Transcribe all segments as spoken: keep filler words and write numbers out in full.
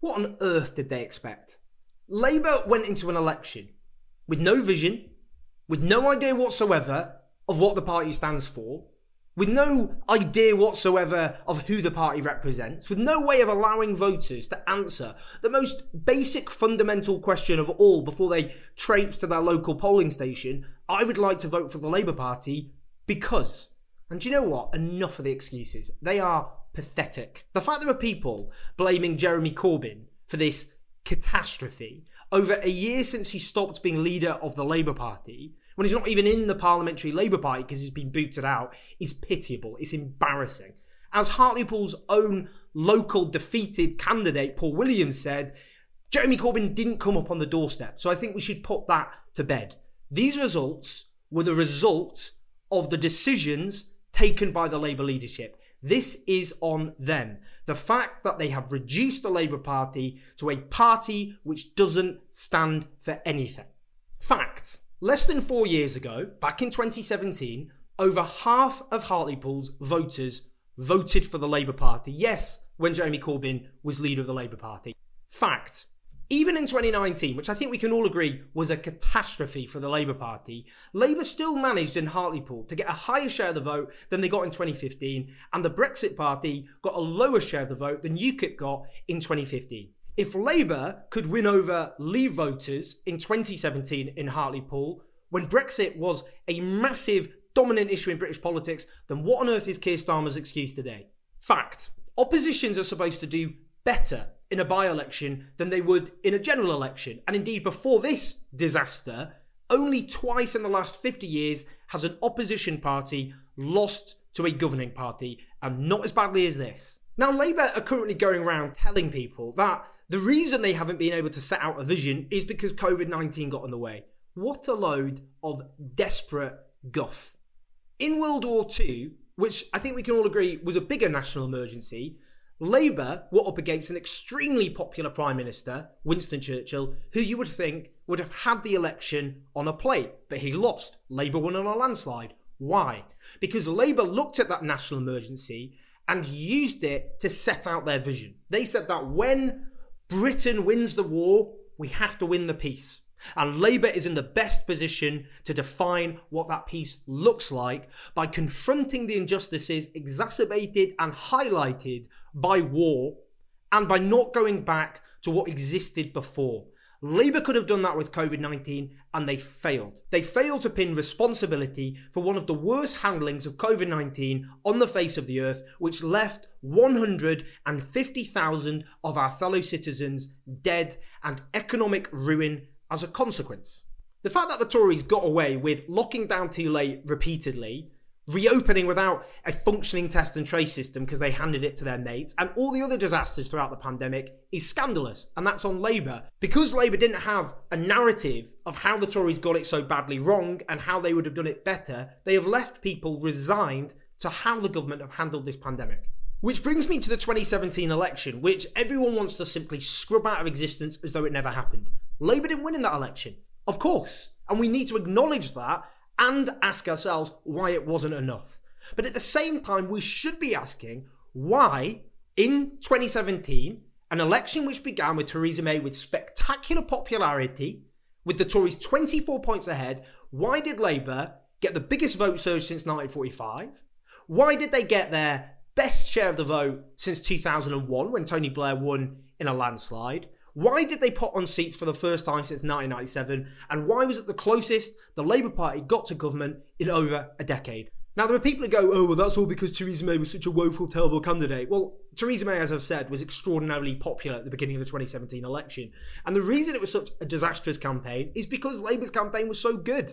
What on earth did they expect? Labour went into an election with no vision, with no idea whatsoever of what the party stands for, with no idea whatsoever of who the party represents, with no way of allowing voters to answer the most basic fundamental question of all before they traipse to their local polling station, I would like to vote for the Labour Party because. And do you know what? Enough of the excuses. They are pathetic. The fact there are people blaming Jeremy Corbyn for this catastrophe over a year since he stopped being leader of the Labour Party, when he's not even in the Parliamentary Labour Party because he's been booted out, is pitiable. It's embarrassing. As Hartlepool's own local defeated candidate, Paul Williams, said, Jeremy Corbyn didn't come up on the doorstep. So I think we should put that to bed. These results were the result of the decisions taken by the Labour leadership. This is on them. The fact that they have reduced the Labour Party to a party which doesn't stand for anything. Fact. Less than four years ago, back in twenty seventeen, over half of Hartlepool's voters voted for the Labour Party. Yes, when Jeremy Corbyn was leader of the Labour Party. Fact. Even in twenty nineteen, which I think we can all agree was a catastrophe for the Labour Party, Labour still managed in Hartlepool to get a higher share of the vote than they got in twenty fifteen, and the Brexit Party got a lower share of the vote than UKIP got in twenty fifteen. If Labour could win over Leave voters in twenty seventeen in Hartlepool, when Brexit was a massive, dominant issue in British politics, then what on earth is Keir Starmer's excuse today? Fact. Oppositions are supposed to do better in a by-election than they would in a general election. And indeed, before this disaster, only twice in the last fifty years has an opposition party lost to a governing party, and not as badly as this. Now, Labour are currently going around telling people that the reason they haven't been able to set out a vision is because covid nineteen got in the way. What a load of desperate guff. In World War Two, which I think we can all agree was a bigger national emergency, Labour were up against an extremely popular Prime Minister, Winston Churchill, who you would think would have had the election on a plate, but he lost. Labour won on a landslide. Why? Because Labour looked at that national emergency and used it to set out their vision. They said that when Britain wins the war, we have to win the peace. And Labour is in the best position to define what that peace looks like by confronting the injustices exacerbated and highlighted by war and by not going back to what existed before. Labour could have done that with covid nineteen, and they failed. They failed to pin responsibility for one of the worst handlings of covid nineteen on the face of the earth, which left one hundred fifty thousand of our fellow citizens dead and economic ruin as a consequence. The fact that the Tories got away with locking down too late repeatedly, reopening without a functioning test and trace system because they handed it to their mates, and all the other disasters throughout the pandemic is scandalous, and that's on Labour. Because Labour didn't have a narrative of how the Tories got it so badly wrong and how they would have done it better, they have left people resigned to how the government have handled this pandemic. Which brings me to the twenty seventeen election, which everyone wants to simply scrub out of existence as though it never happened. Labour didn't win in that election, of course, and we need to acknowledge that and ask ourselves why it wasn't enough. But at the same time, we should be asking why, in twenty seventeen, an election which began with Theresa May with spectacular popularity, with the Tories twenty-four points ahead, why did Labour get the biggest vote surge since nineteen forty-five? Why did they get their best share of the vote since two thousand one, when Tony Blair won in a landslide? Why did they put on seats for the first time since nineteen ninety-seven? And why was it the closest the Labour Party got to government in over a decade? Now, there are people who go, oh, well, that's all because Theresa May was such a woeful, terrible candidate. Well, Theresa May, as I've said, was extraordinarily popular at the beginning of the twenty seventeen election. And the reason it was such a disastrous campaign is because Labour's campaign was so good.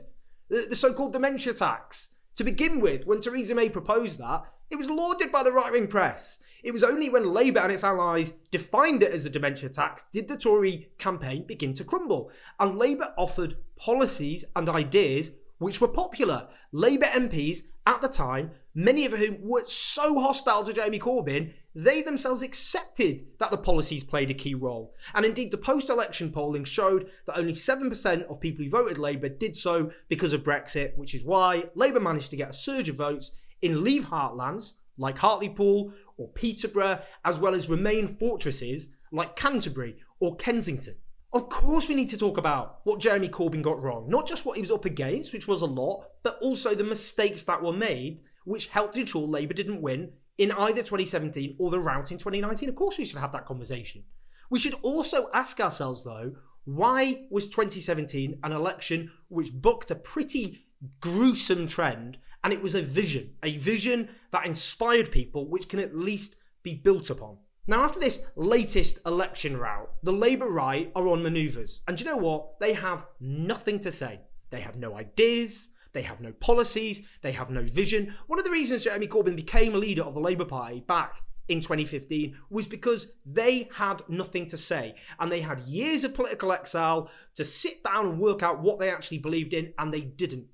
The, the so-called dementia tax. To begin with, when Theresa May proposed that, it was lauded by the right-wing press. It was only when Labour and its allies defined it as a dementia tax did the Tory campaign begin to crumble, and Labour offered policies and ideas which were popular. Labour M Ps at the time, many of whom were so hostile to Jeremy Corbyn, they themselves accepted that the policies played a key role. And indeed, the post-election polling showed that only seven percent of people who voted Labour did so because of Brexit, which is why Labour managed to get a surge of votes in Leave heartlands like Hartlepool or Peterborough, as well as Remain fortresses like Canterbury or Kensington. Of course we need to talk about what Jeremy Corbyn got wrong, not just what he was up against, which was a lot, but also the mistakes that were made, which helped ensure Labour didn't win in either twenty seventeen or the rout in twenty nineteen. Of course we should have that conversation. We should also ask ourselves, though, why was twenty seventeen an election which bucked a pretty gruesome trend, and it was a vision, a vision that inspired people, which can at least be built upon? Now, after this latest election rout, the Labour right are on manoeuvres. And do you know what? They have nothing to say. They have no ideas. They have no policies. They have no vision. One of the reasons Jeremy Corbyn became a leader of the Labour Party back in twenty fifteen was because they had nothing to say. And they had years of political exile to sit down and work out what they actually believed in, and they didn't.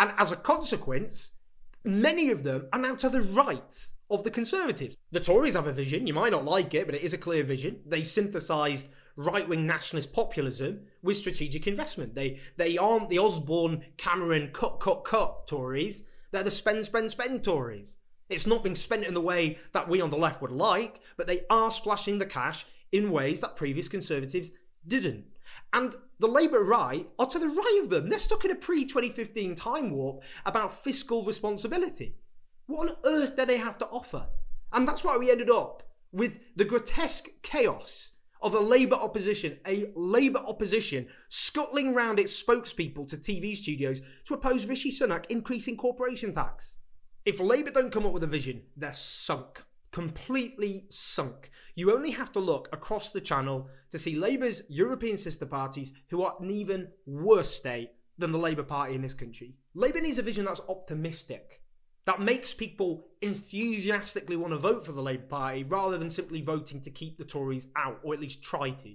And as a consequence, many of them are now to the right of the Conservatives. The Tories have a vision. You might not like it, but it is a clear vision. They've synthesised right-wing nationalist populism with strategic investment. They they aren't the Osborne, Cameron, cut, cut, cut Tories. They're the spend, spend, spend Tories. It's not being spent in the way that we on the left would like, but they are splashing the cash in ways that previous Conservatives didn't. And the Labour right are to the right of them. They're stuck in a pre-twenty fifteen time warp about fiscal responsibility. What on earth do they have to offer? And that's why we ended up with the grotesque chaos of a Labour opposition, a Labour opposition scuttling round its spokespeople to T V studios to oppose Rishi Sunak increasing corporation tax. If Labour don't come up with a vision, they're sunk. Completely sunk. You only have to look across the channel to see Labour's European sister parties, who are in an even worse state than the Labour Party in this country. Labour needs a vision that's optimistic, that makes people enthusiastically want to vote for the Labour Party rather than simply voting to keep the Tories out, or at least try to.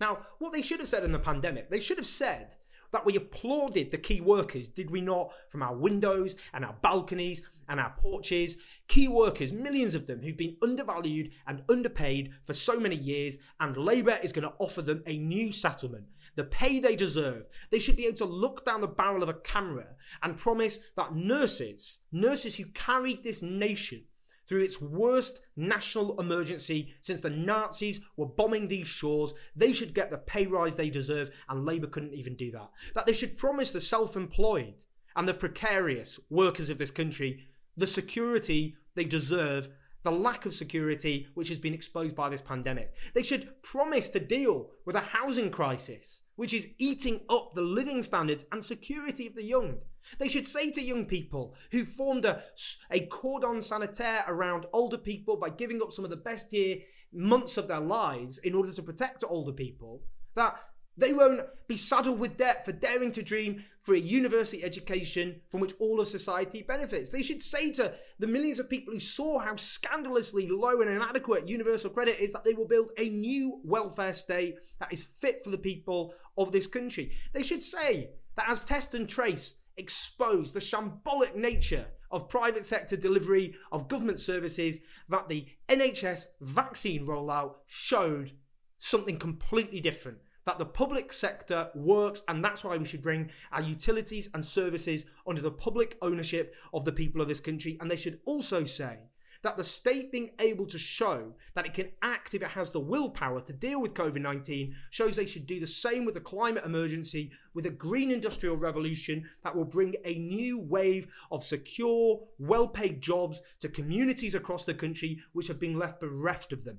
Now, what they should have said in the pandemic, they should have said that we applauded the key workers, did we not, from our windows and our balconies and our porches. Key workers, millions of them, who've been undervalued and underpaid for so many years, and Labour is going to offer them a new settlement, the pay they deserve. They should be able to look down the barrel of a camera and promise that nurses, nurses who carried this nation through its worst national emergency since the Nazis were bombing these shores, they should get the pay rise they deserve, and Labour couldn't even do that. That they should promise the self-employed and the precarious workers of this country the security they deserve, the lack of security which has been exposed by this pandemic. They should promise to deal with a housing crisis which is eating up the living standards and security of the young. They should say to young people who formed a, a cordon sanitaire around older people by giving up some of the best year months of their lives in order to protect older people, that they won't be saddled with debt for daring to dream for a university education from which all of society benefits. They should say to the millions of people who saw how scandalously low and inadequate universal credit is that they will build a new welfare state that is fit for the people of this country. They should say that as Test and Trace exposed the shambolic nature of private sector delivery of government services, that the N H S vaccine rollout showed something completely different, that the public sector works, and that's why we should bring our utilities and services under the public ownership of the people of this country. And they should also say that the state being able to show that it can act if it has the willpower to deal with COVID nineteen shows they should do the same with the climate emergency, with a green industrial revolution that will bring a new wave of secure, well-paid jobs to communities across the country which have been left bereft of them.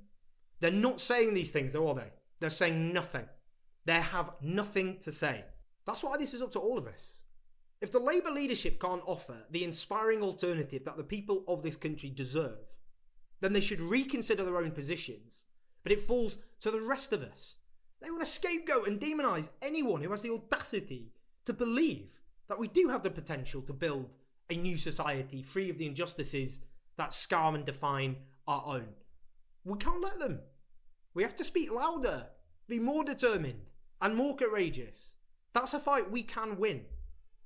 They're not saying these things, though, are they? They're saying nothing. They have nothing to say. That's why this is up to all of us. If the Labour leadership can't offer the inspiring alternative that the people of this country deserve, then they should reconsider their own positions, but it falls to the rest of us. They want to scapegoat and demonise anyone who has the audacity to believe that we do have the potential to build a new society free of the injustices that scar and define our own. We can't let them. We have to speak louder, be more determined and more courageous. That's a fight we can win.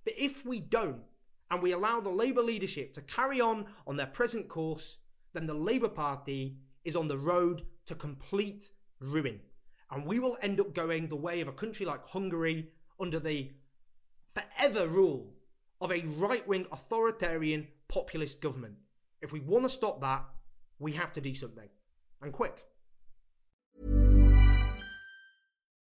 But if we don't, and we allow the Labour leadership to carry on on their present course, then the Labour Party is on the road to complete ruin. And we will end up going the way of a country like Hungary under the forever rule of a right-wing authoritarian populist government. If we want to stop that, we have to do something. And quick.